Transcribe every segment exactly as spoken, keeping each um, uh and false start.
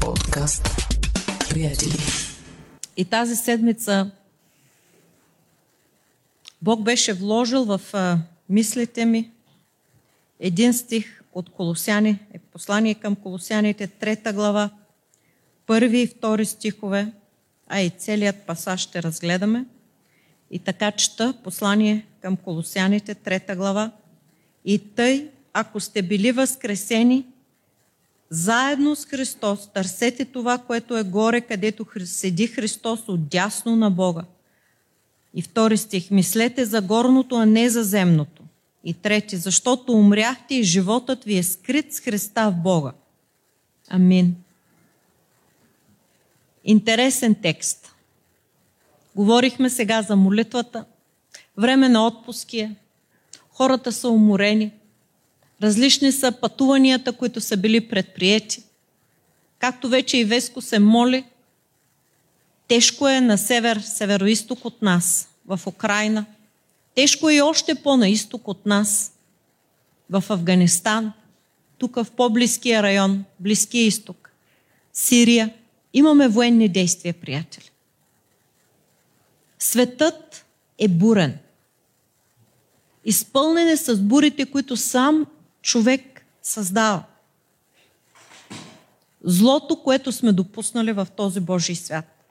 Подкаст Приятели. И тази седмица Бог беше вложил в а, мислите ми един стих от Колосяни, е послание към Колосяните, трета глава, първи и втори стихове, а и целият пасаж ще разгледаме. И така чета послание към Колосяните, трета глава. И тъй, ако сте били възкресени, заедно с Христос, търсете това, което е горе, където седи Христос отдясно на Бога. И втори стих, мислете за горното, а не за земното. И трети, защото умряхте и животът ви е скрит с Христа в Бога. Амин. Интересен текст. Говорихме сега за молитвата. Време на отпуски е. Хората са уморени. Различни са пътуванията, които са били предприети. Както вече и Веско се моли, тежко е на север, северо-исток от нас, в Украйна. Тежко е и още по-на изток от нас, в Афганистан, тук в по-близкия район, Близкия изток, Сирия. Имаме военни действия, приятели. Светът е бурен. Изпълнен е с бурите, които сам човек създава. Злото, което сме допуснали в този Божий свят.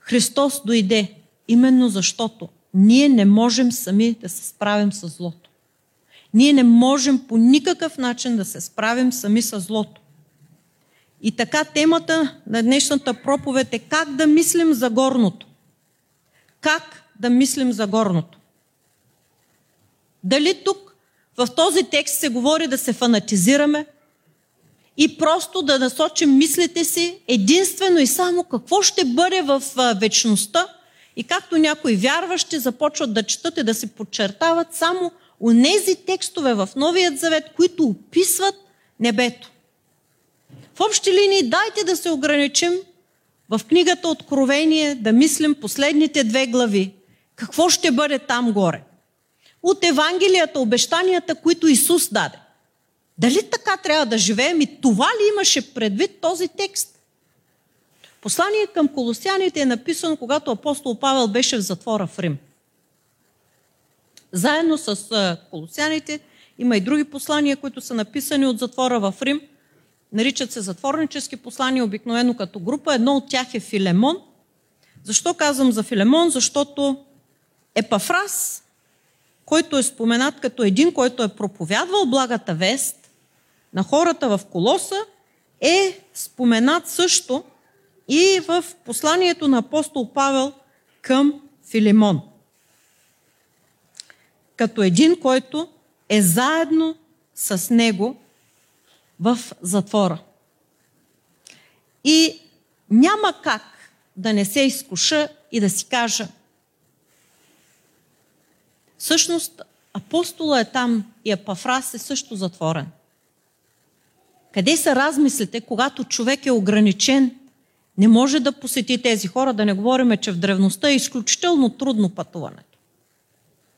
Христос дойде именно защото ние не можем сами да се справим с злото. Ние не можем по никакъв начин да се справим сами с злото. И така темата на днешната проповед е как да мислим за горното. Как да мислим за горното. Дали тук в този текст се говори да се фанатизираме и просто да насочим мислите си единствено и само какво ще бъде в вечността, и както някои вярващи започват да четат и да си подчертават само онези текстове в Новият Завет, които описват небето. В общи линии дайте да се ограничим в книгата Откровение да мислим последните две глави. Какво ще бъде там горе? От Евангелията, обещанията, които Исус даде. Дали така трябва да живеем и това ли имаше предвид този текст? Послание към Колосяните е написано, когато апостол Павел беше в затвора в Рим. Заедно с Колосяните има и други послания, които са написани от затвора в Рим. Наричат се затворнически послания, обикновено като група. Едно от тях е Филемон. Защо казвам за Филемон? Защото Епафрас, който е споменат като един, който е проповядвал благата вест на хората в Колоса, е споменат също и в посланието на апостол Павел към Филемон. Като един, който е заедно с него в затвора. И няма как да не се изкуша и да си кажа. Всъщност, апостола е там и Епафрас е също затворен. Къде са размислите, когато човек е ограничен, не може да посети тези хора, да не говорим, че в древността е изключително трудно пътуването.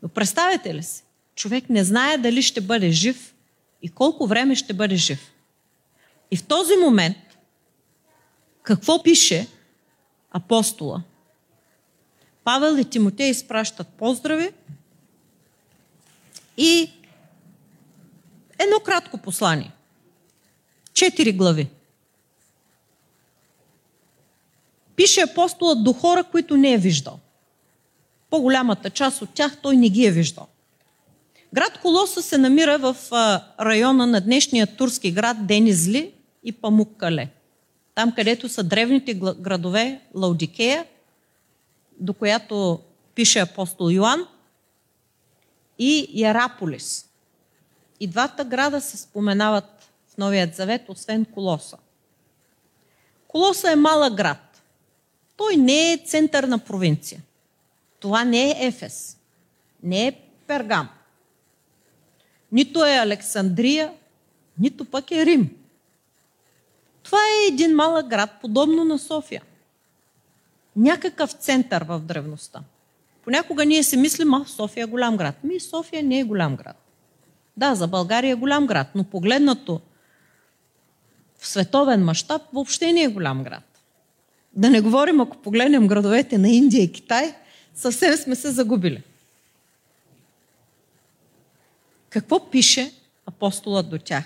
Но представете ли си, човек не знае дали ще бъде жив и колко време ще бъде жив. И в този момент, какво пише апостола? Павел и Тимотей изпращат поздрави и едно кратко послание. Четири глави. Пише апостолът до хора, които не е виждал. По-голямата част от тях той не ги е виждал. Град Колоса се намира в района на днешния турски град Денизли и Памуккале. Там, където са древните градове Лаудикея, до която пише апостол Йоан, и Ераполис. И двата града се споменават в Новият Завет, освен Колоса. Колоса е малък град. Той не е център на провинция. Това не е Ефес. Не е Пергам. Нито е Александрия, нито пък е Рим. Това е един малък град, подобно на София. Някакъв център в древността. Понякога ние си мислим, а София е голям град. Ми, София не е голям град. Да, за България е голям град, но погледнато в в световен мащаб въобще не е голям град. Да не говорим, ако погледнем градовете на Индия и Китай, съвсем сме се загубили. Какво пише апостолът до тях?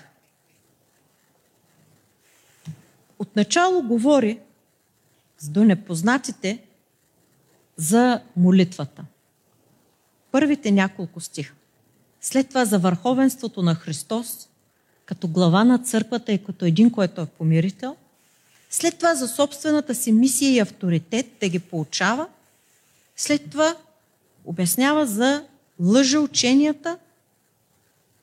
Отначало говори до непознатите за молитвата. Първите няколко стиха. След това за върховенството на Христос, като глава на църквата и като един, който е помирител. След това за собствената си мисия и авторитет да ги получава. След това обяснява за лъжеученията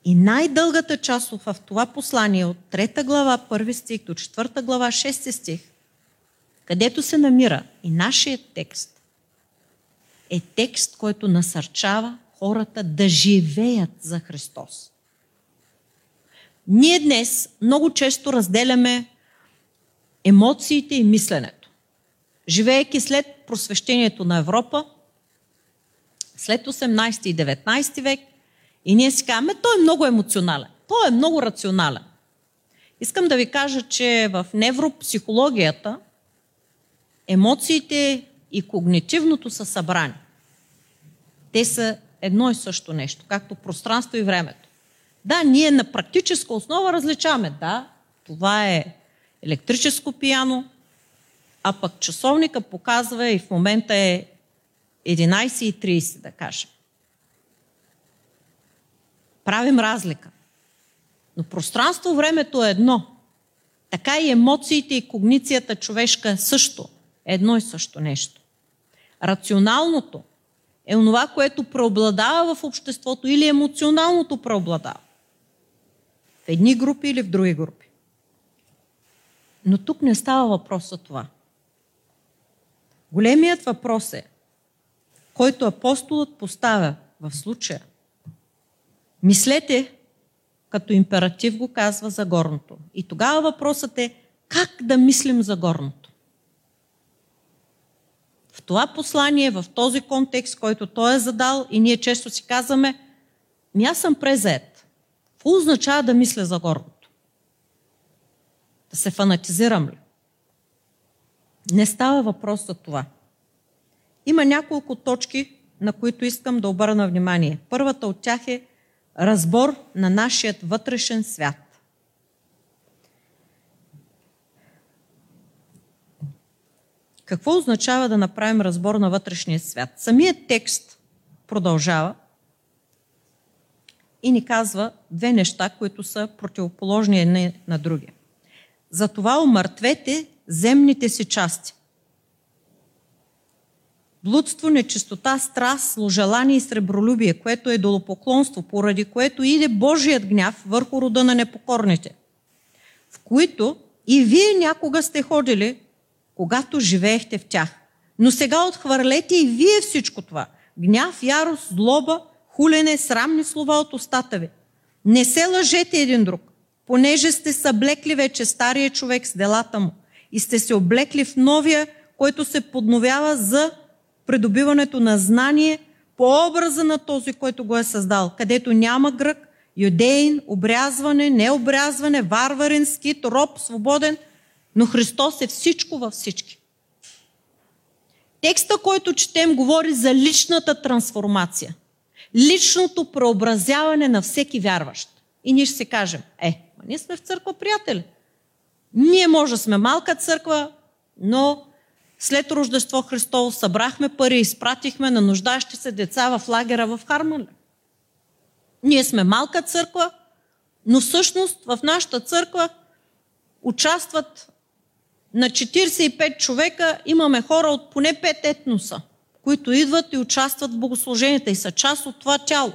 и най-дългата част в това послание от трета глава, първи стих до четвърта глава, шести стих, където се намира и нашият текст, е текст, който насърчава хората да живеят за Христос. Ние днес много често разделяме емоциите и мисленето. Живеейки след просвещението на Европа, след осемнайсети и деветнайсети век, и ние си казваме, той е много емоционален, той е много рационален. Искам да ви кажа, че в невропсихологията емоциите и когнитивното са събрани. Те са едно и също нещо, както пространство и времето. Да, ние на практическа основа различаваме. Да, това е електрическо пияно, а пък часовника показва и в момента е единайсет и трийсет, да кажем. Правим разлика. Но пространство, времето е едно. Така и емоциите и когницията човешка също е едно и също нещо. Рационалното е онова, което преобладава в обществото или емоционалното преобладава. В едни групи или в други групи. Но тук не става въпрос за това. Големият въпрос е, който апостолът поставя в случая. Мислете, като императив го казва за горното. И тогава въпросът е, как да мислим за горното? В това послание, в този контекст, който той е задал, и ние често си казваме, ми аз съм презет. Какво означава да мисля за горното? Да се фанатизирам ли? Не става въпрос за това. Има няколко точки, на които искам да обърна внимание. Първата от тях е разбор на нашият вътрешен свят. Какво означава да направим разбор на вътрешния свят? Самият текст продължава и ни казва две неща, които са противоположни едни на други. Затова умъртвете земните си части. Блудство, нечистота, страст, зложелание и сребролюбие, което е долупоклонство, поради което иде Божият гняв върху рода на непокорните, в които и вие някога сте ходили, когато живеехте в тях. Но сега отхвърлете и вие всичко това. Гняв, ярост, злоба, хулене, срамни слова от устата ви. Не се лъжете един друг, понеже сте съблекли вече стария човек с делата му и сте се облекли в новия, който се подновява за придобиването на знание по образа на този, който го е създал, където няма грък, юдеин, обрязване, необрязване, варварин, скит, роб, свободен, но Христос е всичко във всички. Текста, който четем, говори за личната трансформация, личното преобразяване на всеки вярващ. И ние ще си кажем, е, ние сме в църква, приятели. Ние може да сме малка църква, но след Рождество Христово събрахме пари и изпратихме на нуждащи се деца в лагера в Харман. Ние сме малка църква, но всъщност в нашата църква участват на четирийсет и пет човека. Имаме хора от поне пет етноса, които идват и участват в богослуженията и са част от това тяло.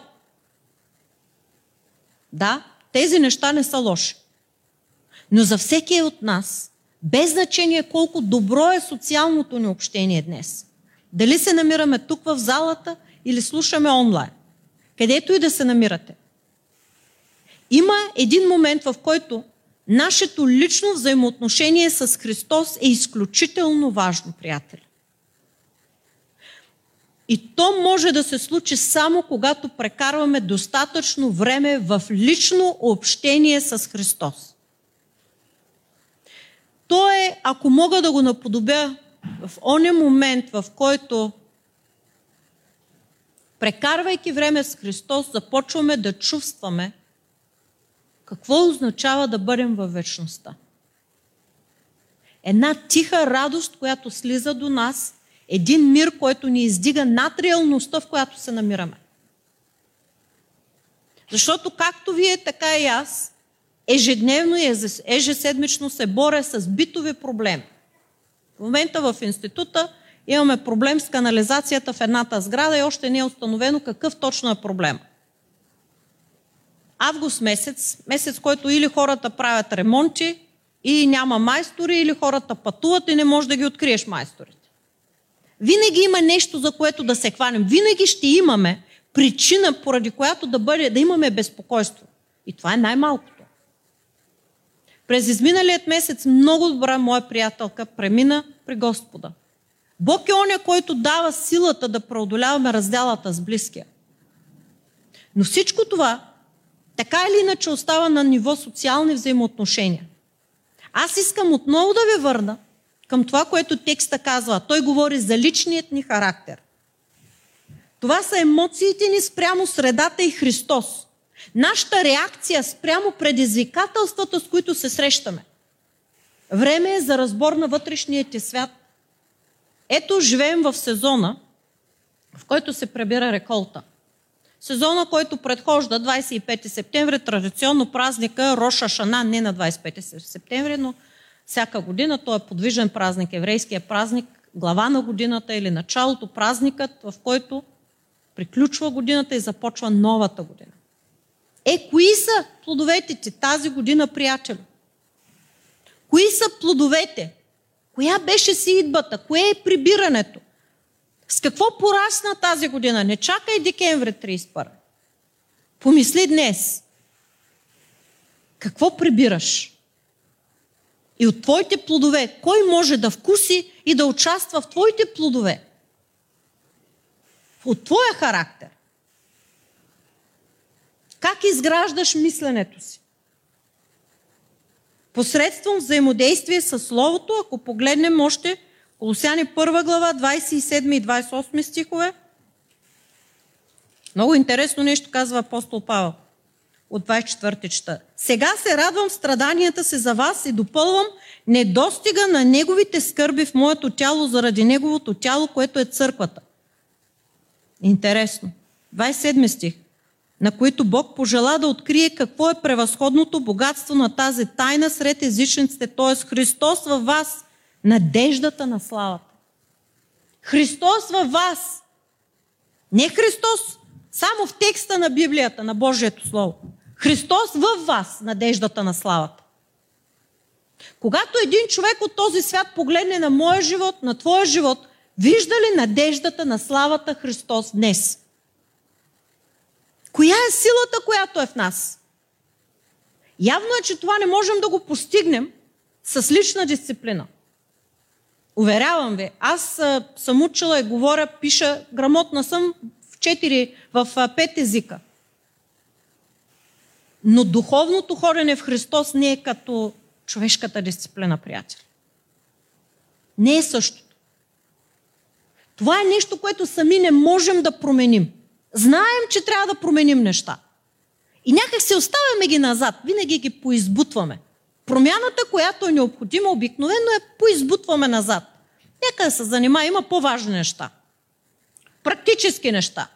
Да, тези неща не са лоши. Но за всеки от нас, без значение колко добро е социалното ни общение днес. Дали се намираме тук в залата или слушаме онлайн. Където и да се намирате. Има един момент, в който нашето лично взаимоотношение с Христос е изключително важно, приятели. И то може да се случи само когато прекарваме достатъчно време в лично общение с Христос. то е, ако мога да го наподобя в оня момент, в който, прекарвайки време с Христос, започваме да чувстваме какво означава да бъдем във вечността. Една тиха радост, която слиза до нас, един мир, който ни издига над реалността, в която се намираме. Защото както вие, така и аз, ежедневно и ежеседмично се боря с битови проблеми. В момента в института имаме проблем с канализацията в едната сграда и още не е установено какъв точно е проблем. Август месец, месец, който или хората правят ремонти и няма майстори, или хората пътуват и не можеш да ги откриеш майсторите. Винаги има нещо, за което да се хванем. Винаги ще имаме причина, поради която да, бъде, да имаме безпокойство. И това е най-малко. През изминалият месец много добра моя приятелка премина при Господа. Бог е оня, който дава силата да преодоляваме разделата с близкия. Но всичко това, така или иначе, остава на ниво социални взаимоотношения. Аз искам отново да ви върна към това, което текста казва. Той говори за личният ни характер. Това са емоциите ни спрямо средата и Христос. Нашата реакция спрямо предизвикателствата, с които се срещаме. Време е за разбор на вътрешния ти свят. Ето, живеем в сезона, в който се прибира реколта. Сезона, който предхожда двадесет и пети септември, традиционно празника Рош Ашана, не на двадесет и пети септември, но всяка година. Той е подвижен празник, еврейския празник, глава на годината или началото, празникът, в който приключва годината и започва новата година. Е, кои са плодовете ти тази година, приятели? Кои са плодовете? Коя беше си идбата? Кое е прибирането? С какво порасна тази година? Не чакай декември тридесет и първи. Помисли днес. Какво прибираш? И от твоите плодове, кой може да вкуси и да участва в твоите плодове? От твоя характер. Как изграждаш мисленето си? Посредством взаимодействие с Словото, ако погледнем още Колосяни първа глава, двадесет и седми и двадесет и осми стихове. Много интересно нещо казва апостол Павел от двадесет и четвърти чета. Сега се радвам в страданията си за вас и допълвам недостига на неговите скърби в моето тяло заради неговото тяло, което е църквата. Интересно. двадесет и седми стих. На които Бог пожела да открие какво е превъзходното богатство на тази тайна сред езичниците, т.е. Христос във вас, надеждата на славата. Христос във вас. Не Христос само в текста на Библията, на Божието Слово. Христос във вас, надеждата на славата. Когато един човек от този свят погледне на моя живот, на твоя живот, вижда ли надеждата на славата Христос днес? Коя е силата, която е в нас? Явно е, че това не можем да го постигнем с лична дисциплина. Уверявам ви, аз съм учила и говоря, пиша, грамотна съм в четири, в пет езика. Но духовното ходене в Христос не е като човешката дисциплина, приятели. Не е същото. Това е нещо, което сами не можем да променим. Знаем, че трябва да променим неща. И някак се оставяме ги назад. Винаги ги поизбутваме. Промяната, която е необходима, обикновено е поизбутваме назад. Нека да се занимава. Има по-важни неща. Практически неща.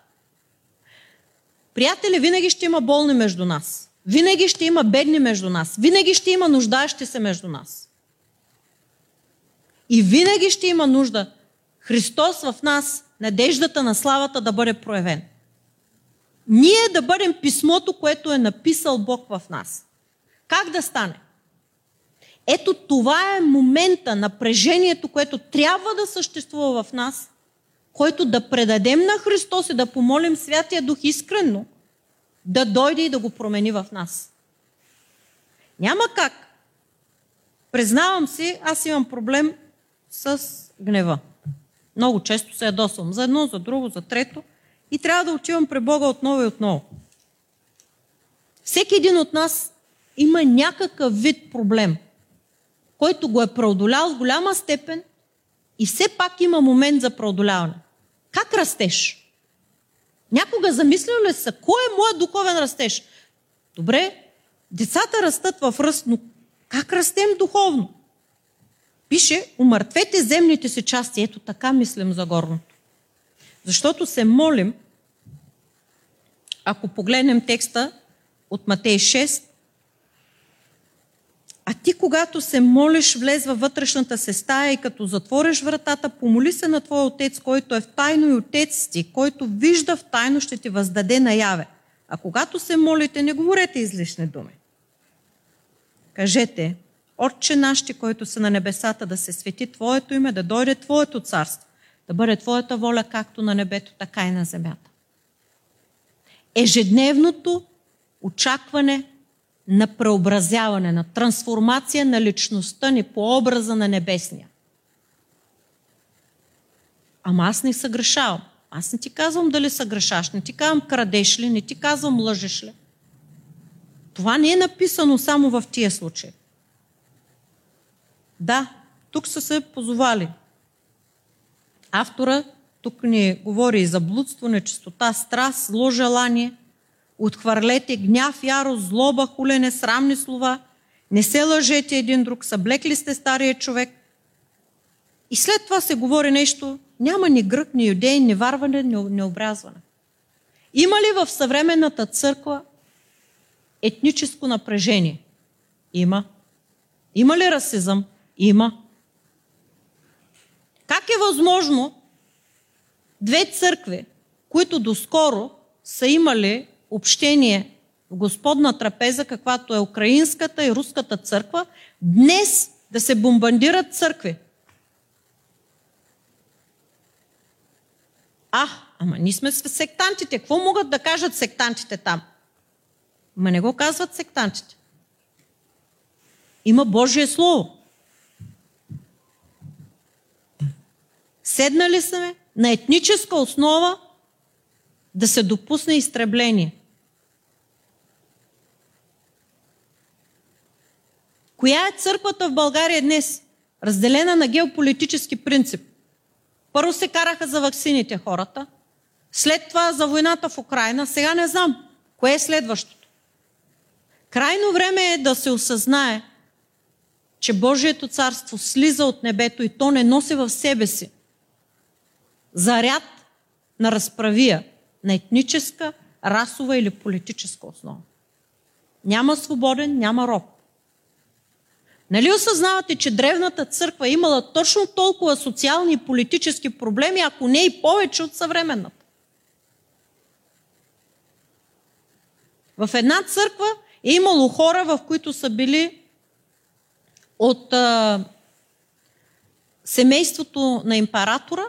Приятели, винаги ще има болни между нас. Винаги ще има бедни между нас. Винаги ще има нуждаещи се между нас. И винаги ще има нужда Христос в нас, надеждата на славата да бъде проявен. Ние да бъдем писмото, което е написал Бог в нас. Как да стане? Ето това е момента, напрежението, което трябва да съществува в нас, който да предадем на Христос и да помолим Святия Дух искрено да дойде и да го промени в нас. Няма как. Признавам си, аз имам проблем с гнева. Много често се ядосвам за едно, за друго, за трето и трябва да отивам при Бога отново и отново. Всеки един от нас има някакъв вид проблем. който го е преодолял в голяма степен и все пак има момент за преодоляване. Как растеш? Някога замисляли са, кой е моят духовен растеж? Добре, децата растат в ръст, но как растем духовно? Пише, умъртвете земните си части. Ето така мислим за горното. Защото се молим, ако погледнем текста от Матей шести, а ти, когато се молиш, влез във вътрешната се стая и като затвориш вратата, помоли се на твой отец, който е в тайно, и отец ти, който вижда в тайно, ще ти въздаде наяве. А когато се молите, не говорете излишни думи. Кажете, Отче наш, ти, който си на небесата, да се свети твоето име, да дойде твоето царство, да бъде твоята воля както на небето, така и на земята. Ежедневното очакване на преобразяване, на трансформация на личността ни по образа на небесния. Ама аз не съгрешавам. Аз не ти казвам дали съгрешаш, не ти казвам крадеш ли, не ти казвам лъжеш ли. Това не е написано само в тия случаи. Да, тук са се позовали. Автора тук ни говори и за блудство, нечистота, страст, зло, желание. Отхвърлете гняв, ярост, злоба, хулене, срамни слова. Не се лъжете един друг, съблекли сте стария човек. И след това се говори нещо, няма ни грък, ни юдей, ни варване, ни обрязване. Има ли в съвременната църква етническо напрежение? Има. Има ли расизъм? Има. Как е възможно две църкви, които доскоро са имали общение в Господна трапеза, каквато е украинската и руската църква, днес да се бомбардират църкви? А, ама ние сме с сектантите. Какво могат да кажат сектантите там? Ама не го казват сектантите. Има Божие Слово. Седнали сме на етническа основа да се допусне изтребление. Коя е църквата в България днес? Разделена на геополитически принцип. Първо се караха за ваксините хората, след това за войната в Украйна. Сега не знам кое е следващото. Крайно време е да се осъзнае, че Божието царство слиза от небето и то не носи в себе си заряд на разправия на етническа, расова или политическа основа. Няма свободен, няма роб. Нали осъзнавате, че древната църква имала точно толкова социални и политически проблеми, ако не и повече от съвременната? В една църква е имало хора, в които са били от а, семейството на императора,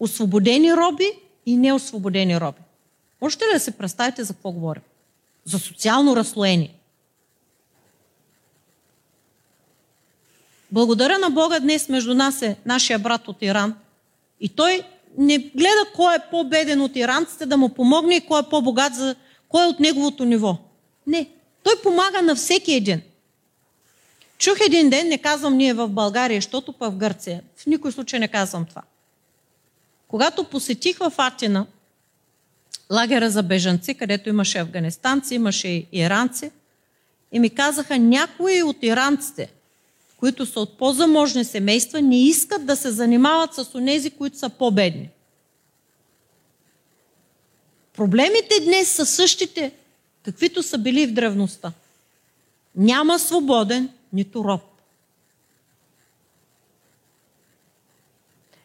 освободени роби и неосвободени роби. Можете ли да се представите за какво говорим? За социално разслоение. Благодаря на Бога, днес между нас е нашия брат от Иран. И той не гледа кой е по-беден от иранците да му помогне и кой е по-богат, за кой е от неговото ниво. Не, той помага на всеки един. Чух един ден, не казвам ние в България, защото па в Гърция. В никой случай не казвам това. Когато посетих в Атина лагера за бежанци, където имаше афганистанци, имаше и иранци, и ми казаха, някои от иранците, които са от по-заможни семейства, не искат да се занимават с онези, които са по-бедни. Проблемите днес са същите, каквито са били в древността. Няма свободен, нито роб.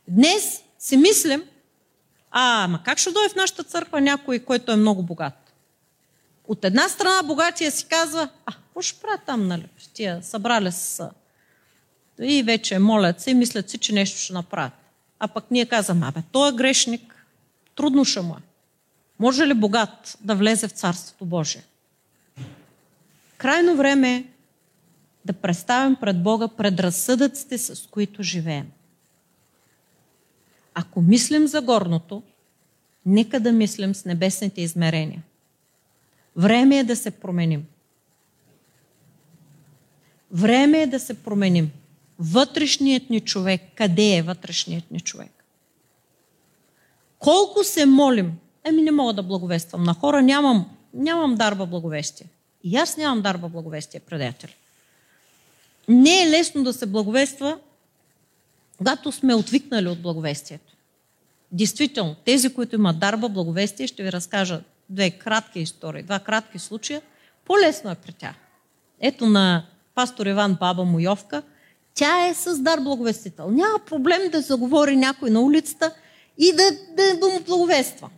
Днес си мислим, а, ама как ще дойде в нашата църква някой, който е много богат? От една страна богатия си казва, а, какво ще правя там, нали? Тия събрали са и вече молят се и мислят си, че нещо ще направят. А пък ние казваме, абе, той е грешник, трудно ще му е. Може ли богат да влезе в Царството Божие? Крайно време е да представим пред Бога предразсъдъците, с които живеем. Ако мислим за горното, нека да мислим с небесните измерения. Време е да се променим. Време е да се променим. Вътрешният ни човек, къде е вътрешният ни човек? Колко се молим? Еми не мога да благовествам на хора, нямам, нямам дарба благовестие. И аз нямам дарба благовестие, предатели. Не е лесно да се благовества, когато сме отвикнали от благовестието. Действително, тези, които имат дарба благовестие, ще ви разкажа две кратки истории, два кратки случая. По-лесно е при тях. Ето на пастор Иван Баба Мойовка. Тя е с дар благовестител. Няма проблем да заговори някой на улицата и да, да, да му благовества.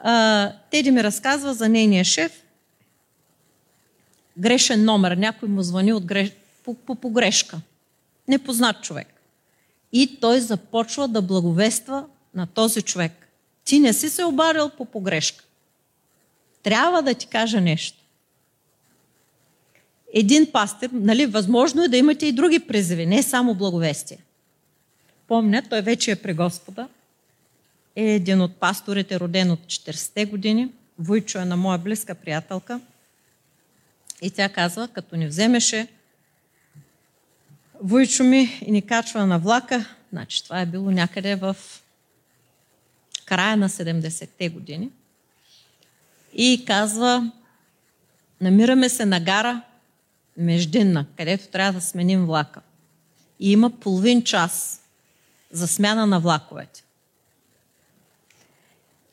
А, Теди ми разказва за нейния шеф. Грешен номер. Някой му звъни от греш... по, по погрешка. Непознат човек. И той започва да благовества на този човек. Ти не си се обадил по погрешка. Трябва да ти кажа нещо. Един пастир, нали, възможно е да имате и други призиви, не само благовестие. Помня, той вече е при Господа. Е един от пасторите, роден от четиридесетте години. Войчо е на моя близка приятелка. И тя казва, като ни вземеше, Войчо ми и ни качва на влака. Значи това е било някъде в края на седемдесетте години. И казва, намираме се на гара Междинна, където трябва да сменим влака. И има половин час за смяна на влаковете.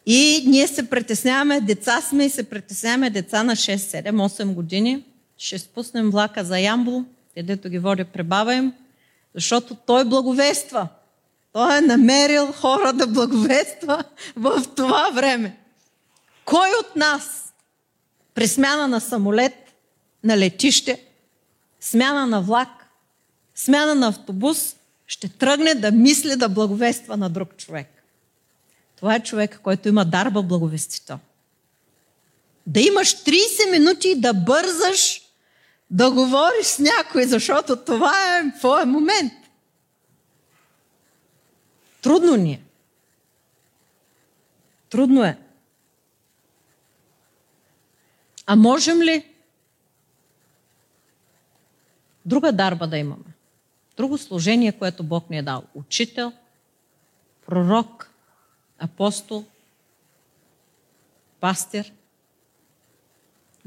И ние се притесняваме, деца сме и се притесняваме, деца на шест, седем, осем години. Ще спуснем влака за Ямбол, където ги води при баба им, защото той благовества. Той е намерил хора да благовества в това време. Кой от нас при смяна на самолет, на летище, смяна на влак, смяна на автобус, ще тръгне да мисли да благовества на друг човек? Това е човек, който има дарба благовестител. Да имаш тридесет минути и да бързаш да говориш с някой, защото това е твой момент. Трудно ни е. Трудно е. А можем ли друга дарба да имаме? Друго служение, което Бог ни е дал. Учител, пророк, апостол, пастир.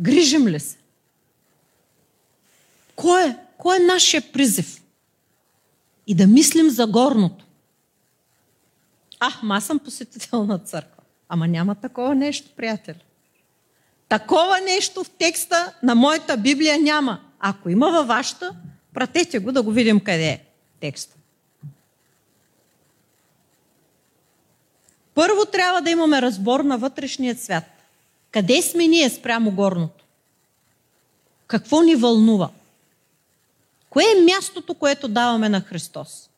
Грижим ли се? Кой е, кой е нашия призив? И да мислим за горното. Ах, аз съм посетител на църква. Ама няма такова нещо, приятели. Такова нещо в текста на моята Библия няма. Ако има във вашата, пратете го да го видим къде е текста. Първо трябва да имаме разбор на вътрешния свят. Къде сме ние спрямо горното? Какво ни вълнува? Кое е мястото, което даваме на Христос?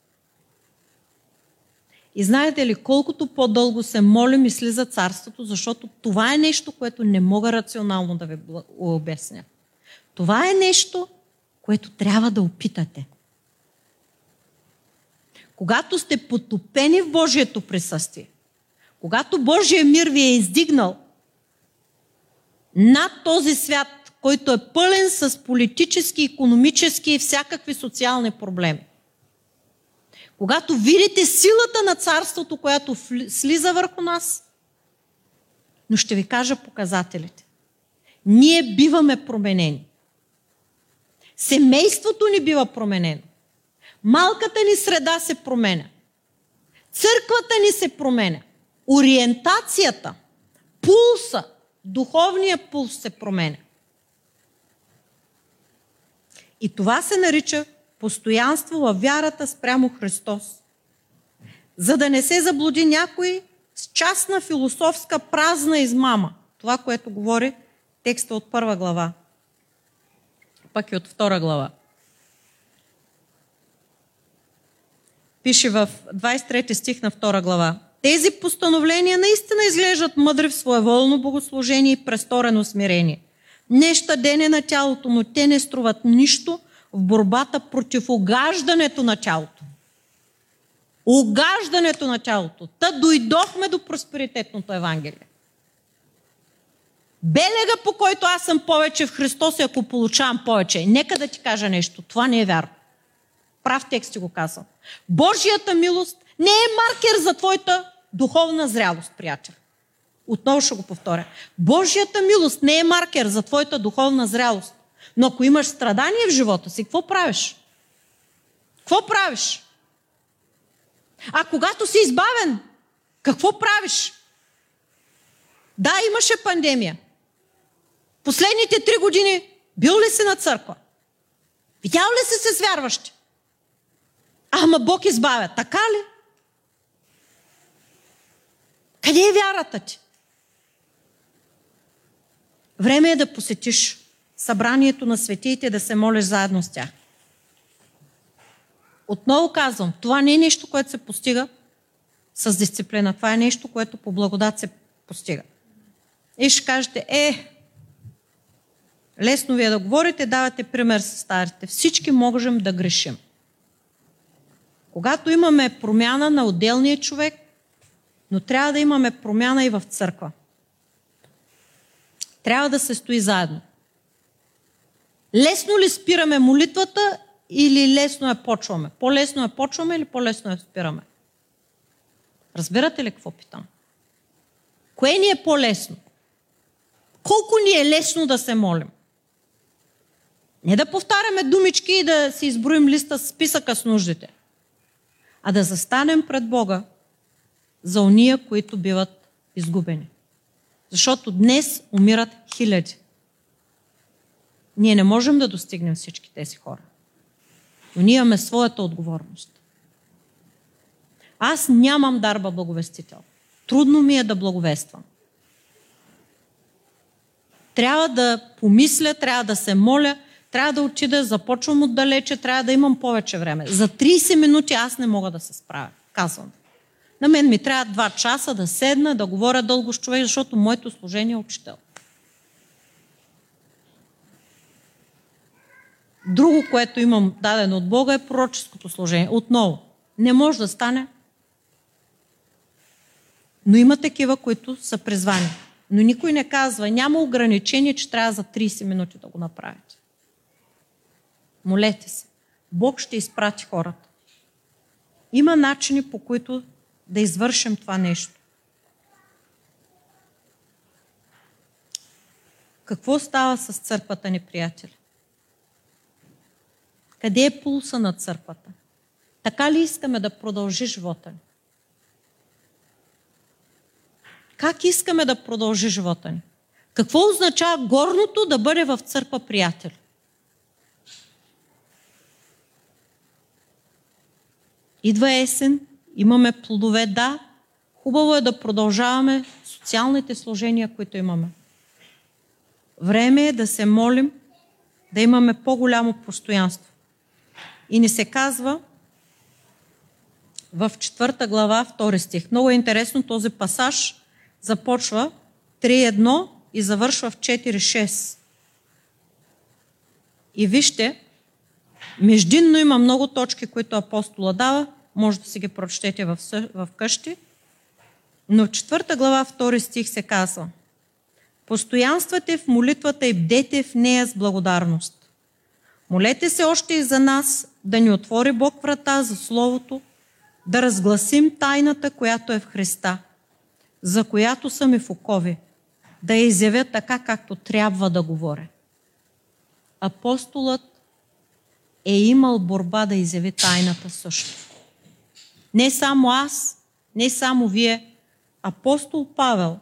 И знаете ли, колкото по-дълго се молим и слиза царството, защото това е нещо, което не мога рационално да ви обясня. Това е нещо, което трябва да опитате. Когато сте потопени в Божието присъствие, когато Божия мир ви е издигнал над този свят, който е пълен с политически, икономически и всякакви социални проблеми, когато видите силата на царството, която слиза върху нас, но ще ви кажа показателите. Ние биваме променени. Семейството ни бива променено. Малката ни среда се променя. Църквата ни се променя. Ориентацията, пулса, духовния пулс се променя. И това се нарича постоянство във вярата спрямо Христос. За да не се заблуди някой с частна философска празна измама. Това, което говори текста от първа глава. Пък и от втора глава. Пише в двадесет и трети стих на втора глава. Тези постановления наистина изглеждат мъдри в своеволно богослужение и престорено смирение. Нещадене на тялото, но те не струват нищо в борбата против огаждането на тялото. Огаждането на тялото. Та дойдохме до просперитетното евангелие. Белега, по който аз съм повече в Христос, ако получавам повече. Нека да ти кажа нещо. Това не е вярно. Прав текст ти го казвам. Божията милост не е маркер за твоята духовна зрялост, приятел. Отново ще го повторя. Божията милост не е маркер за твоята духовна зрялост. Но ако имаш страдание в живота си, какво правиш? Какво правиш? А когато си избавен, какво правиш? Да, имаше пандемия. Последните три години бил ли си на църква? Видял ли си се с вярващи? Ама Бог избавя. Така ли? Къде е вярата ти? Време е да посетиш събранието на светиите, да се молиш заедно с тях. Отново казвам, това не е нещо, което се постига с дисциплина. Това е нещо, което по благодат се постига. И ще кажете, е, лесно вие да говорите, давате пример с старите. Всички можем да грешим. Когато имаме промяна на отделния човек, но трябва да имаме промяна и в църква. Трябва да се стои заедно. Лесно ли спираме молитвата или лесно я почваме? По-лесно я почваме или по-лесно я спираме? Разбирате ли какво питам? Кое ни е по-лесно? Колко ни е лесно да се молим? Не да повтаряме думички и да си изброим листа с списъка с нуждите, а да застанем пред Бога за ония, които биват изгубени. Защото днес умират хиляди. Ние не можем да достигнем всички тези хора. Но ние имаме своята отговорност. Аз нямам дарба благовестител. Трудно ми е да благовествам. Трябва да помисля, трябва да се моля, трябва да отида, започвам отдалече, трябва да имам повече време. За трийсет минути аз не мога да се справя. Казвам. На мен ми трябва два часа да седна, да говоря дълго с човек, защото моето служение е учител. Друго, което имам дадено от Бога, е пророческото служение. Отново, не може да стане. Но има такива, които са призвани. Но никой не казва, няма ограничение, че трябва за трийсет минути да го направите. Молете се. Бог ще изпрати хората. Има начини, по които да извършим това нещо. Какво става с църквата, неприятели? Къде е пулса на църквата? Така ли искаме да продължи живота ни? Как искаме да продължи живота ни? Какво означава горното да бъде в църква, приятели? Идва есен, имаме плодове, да. Хубаво е да продължаваме социалните служения, които имаме. Време е да се молим, да имаме по-голямо постоянство. И ни се казва в четвърта глава, втори стих. Много е интересно, този пасаж започва три едно и завършва в четири шест. И вижте, междинно има много точки, които апостола дава. Може да си ги прочетете в, в къщи. Но в четвърта глава, втори стих се казва: постоянствате в молитвата и бдете в нея с благодарност. Молете се още и за нас, да ни отвори Бог врата за Словото, да разгласим тайната, която е в Христа, за която съм и в окови, да я изявя така, както трябва да говоря. Апостолът е имал борба да изяви тайната също. Не само аз, не само вие. Апостол Павел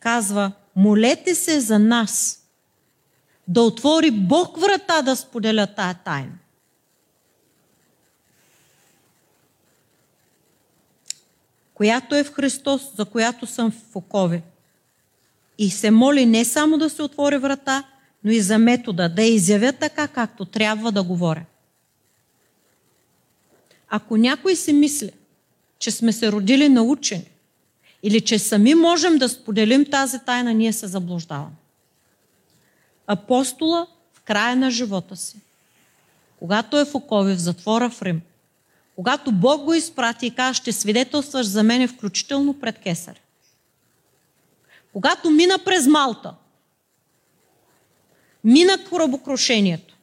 казва: молете се за нас, да отвори Бог врата да споделя тая тайна. Която е в Христос, за която съм в окови. И се моли не само да се отвори врата, но и за метода, да изявя така, както трябва да говоря. Ако някой си мисли, че сме се родили научени или че сами можем да споделим тази тайна, ние се заблуждаваме. Апостола в края на живота си, когато е в окови, в затвора в Рим, когато Бог го изпрати и каже: ще свидетелстваш за мене, включително пред кесаря. Когато мина през Малта, мина корабокрушението.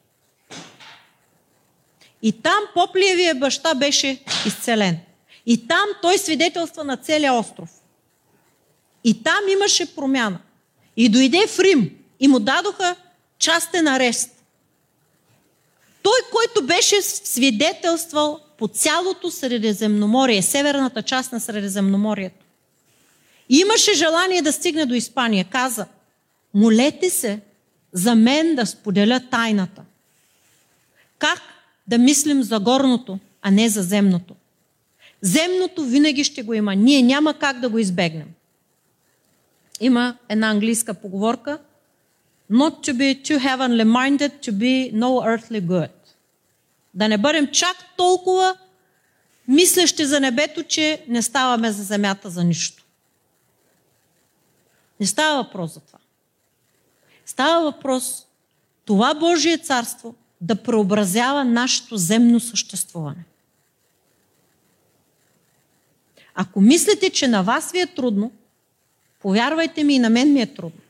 И там Поплиевия баща беше изцелен. И там той свидетелства на целия остров. И там имаше промяна. И дойде в Рим и му дадоха частен арест. Той, който беше свидетелствал по цялото Средиземноморие, северната част на Средиземноморието. И имаше желание да стигне до Испания. Каза, молете се за мен да споделя тайната. Как да мислим за горното, а не за земното? Земното винаги ще го има. Ние няма как да го избегнем. Има една английска поговорка. Not to be too heavenly minded to be no earthly good. Да не бъдем чак толкова мислещи за небето, че не ставаме за земята за нищо. Не става въпрос за това. Става въпрос това Божие царство да преобразява нашето земно съществуване. Ако мислите, че на вас ви е трудно, повярвайте ми, и на мен ми е трудно.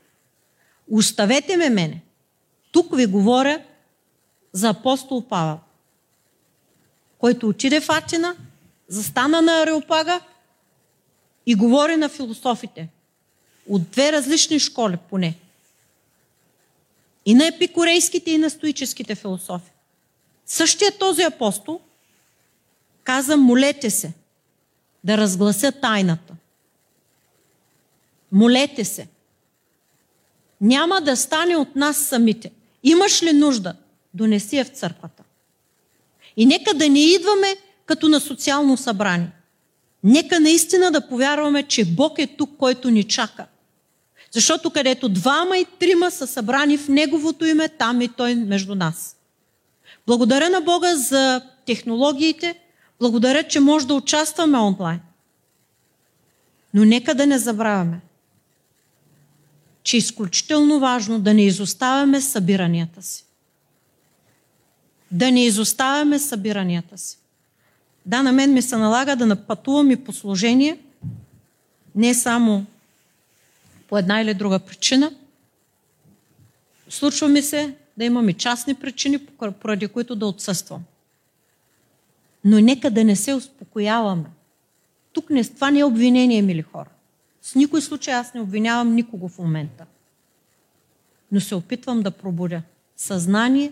Оставете ме мене. Тук ви говоря за апостол Павел, който отиде в Атина, застана на Ареопага и говори на философите. От две различни школи поне. И на епикурейските, и на стоическите философи. Същия този апостол каза, молете се да разглася тайната. Молете се. Няма да стане от нас самите. Имаш ли нужда? Донеси я в църквата. И нека да не идваме като на социално събрание. Нека наистина да повярваме, че Бог е тук, който ни чака. Защото където двама и трима са събрани в Неговото име, там и Той между нас. Благодаря на Бога за технологиите. Благодаря, че може да участваме онлайн. Но нека да не забравяме, че е изключително важно да не изоставяме събиранията си. Да не изоставяме събиранията си. Да, на мен ми се налага да напътувам и по служение, не само по една или друга причина. Случва ми се да имам и частни причини, поради които да отсъствам. Но нека да не се успокояваме. Тук не, това не е обвинение, мили хора. С никой случай аз не обвинявам никого в момента. Но се опитвам да пробудя съзнание,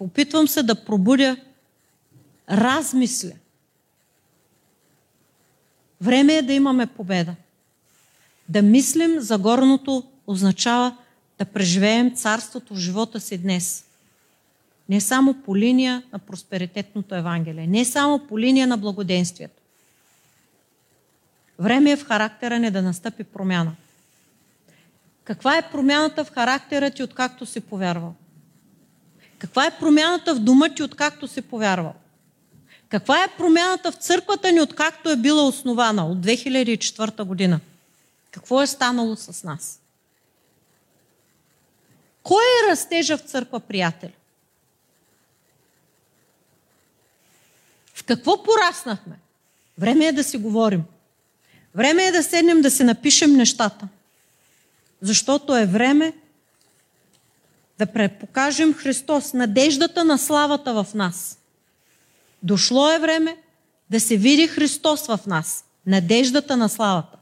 опитвам се да пробудя размисля. Време е да имаме победа. Да мислим за горното означава да преживеем царството в живота си днес. Не само по линия на просперитетното евангелие, не само по линия на благоденствието. Време е в характера ни да настъпи промяна. Каква е промяната в характера ти, откакто си повярвал? Каква е промяната в дома ти, откакто си повярвал? Каква е промяната в църквата ни, откакто е била основана от две хиляди и четвърта година? Какво е станало с нас? Кой е растежа в църква, приятели? В какво пораснахме? Време е да си говорим. Време е да седнем да си напишем нещата. Защото е време да препокажем Христос, надеждата на славата в нас. Дошло е време да се види Христос в нас, надеждата на славата.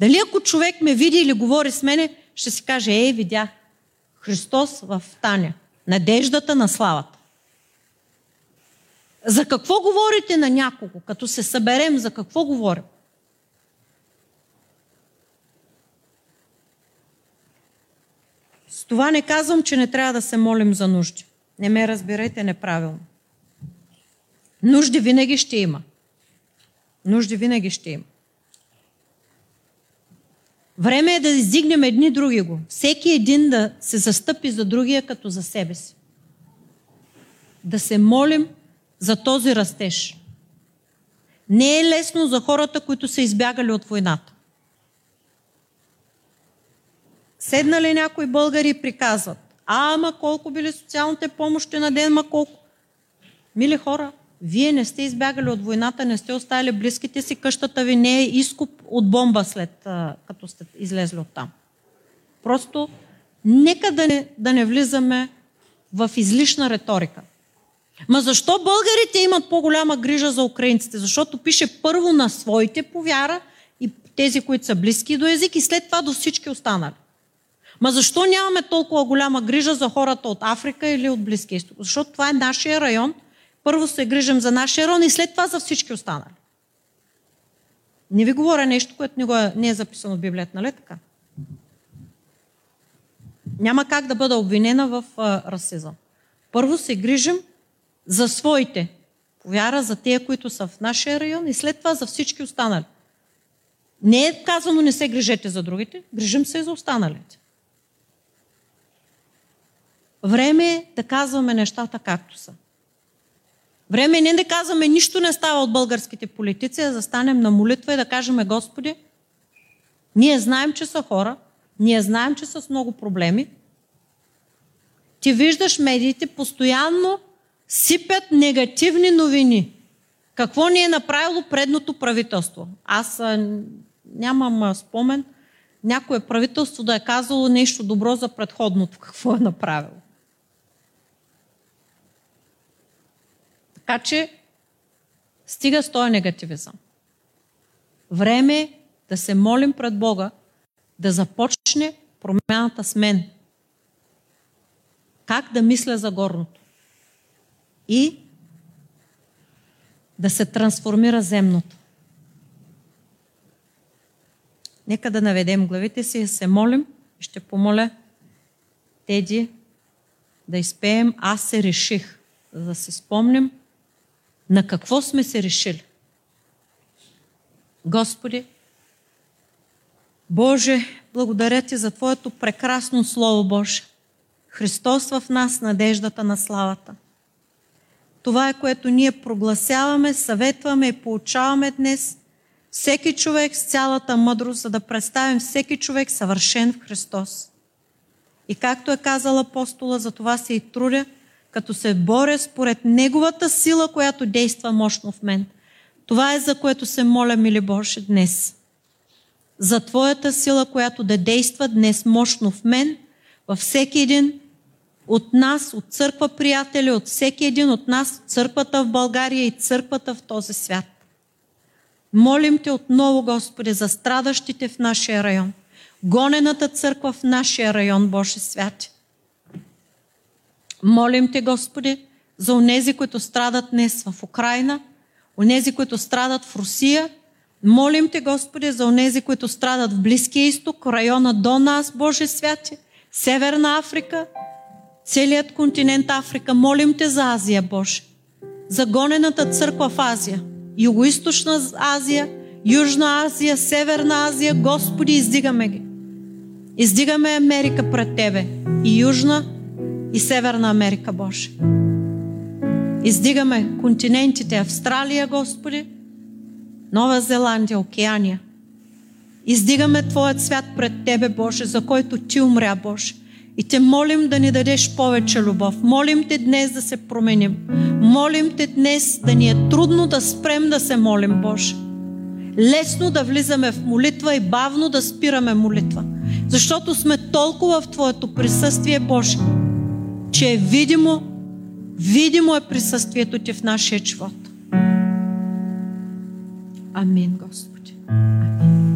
Дали ако човек ме види или говори с мене, ще си каже, ей, видях Христос в Таня, надеждата на славата. За какво говорите на някого, като се съберем, за какво говорим? С това не казвам, че не трябва да се молим за нужди. Не ме разбирайте неправилно. Нужди винаги ще има. Нужди винаги ще има. Време е да издигнем едни други го. Всеки един да се застъпи за другия като за себе си. Да се молим за този растеж. Не е лесно за хората, които са избягали от войната. Седнали някои българи и приказват, ама колко били социалните помощи на ден, ма колко. Мили хора, Вие не сте избягали от войната, не сте оставили близките си, къщата ви не е изкуп от бомба след като сте излезли от там. Просто нека да не, да не влизаме в излишна риторика. Ма защо българите имат по-голяма грижа за украинците? Защото пише първо на своите по вяра и тези, които са близки до език, и след това до всички останали. Ма защо нямаме толкова голяма грижа за хората от Африка или от Близкия изток? Защото това е нашия район. Първо се грижим за нашия район и след това за всички останали. Не ви говоря нещо, което не, го е, не е записано в Библията, нали така? Няма как да бъда обвинена в а, расизъм. Първо се грижим за своите повяра, за тези, които са в нашия район, и след това за всички останали. Не е казано не се грижете за другите, грижим се и за останалите. Време е да казваме нещата както са. Време е не да казваме нищо не става от българските политици, а да станем на молитва и да кажем: Господи, ние знаем, че са хора, ние знаем, че са с много проблеми. Ти виждаш медиите постоянно сипят негативни новини. Какво ни е направило предното правителство? Аз а, нямам спомен някое правителство да е казало нещо добро за предходното, какво е направило. Така че стига с този негативизъм. Време е да се молим пред Бога да започне промяната с мен. Как да мисля за горното? И да се трансформира земното. Нека да наведем главите си и се молим. Ще помоля Теди да изпеем "Аз се реших", за да си спомним на какво сме се решили. Господи, Боже, благодаря Ти за Твоето прекрасно Слово, Боже. Христос в нас, надеждата на славата. Това е, което ние прогласяваме, съветваме и получаваме днес. Всеки човек с цялата мъдрост, за да представим всеки човек съвършен в Христос. И както е казал апостола, за това се и трудя, като се боря според Неговата сила, която действа мощно в мен. Това е, за което се моля, мили Боже, днес. За Твоята сила, която да действа днес мощно в мен, във всеки един от нас, от църква приятели, от всеки един от нас, от църквата в България и църквата в този свят. Молим Те отново, Господи, за страдащите в нашия район, гонената църква в нашия район, Боже святи. Молим Те, Господи, за онези, които страдат днес в Украйна, онези, които страдат в Русия. Молим Те, Господи, за онези, които страдат в Близкия изток, района до нас, Боже святи, Северна Африка, целият континент Африка. Молим Те за Азия, Боже, за гонената църква в Азия, Югоизточна Азия, Южна Азия, Северна Азия. Господи, издигаме ги. Издигаме Америка пред Тебе, и Южна, и Северна Америка, Боже. Издигаме континентите Австралия, Господи, Нова Зеландия, Океания. Издигаме Твоят свят пред Тебе, Боже, за който Ти умря, Боже. И Те молим да ни дадеш повече любов. Молим Те днес да се променим. Молим Те днес да ни е трудно да спрем да се молим, Боже. Лесно да влизаме в молитва и бавно да спираме молитва. Защото сме толкова в Твоето присъствие, Боже, че е видимо, видимо е присъствието Ти в нашия живот. Амин, Господи. Амин.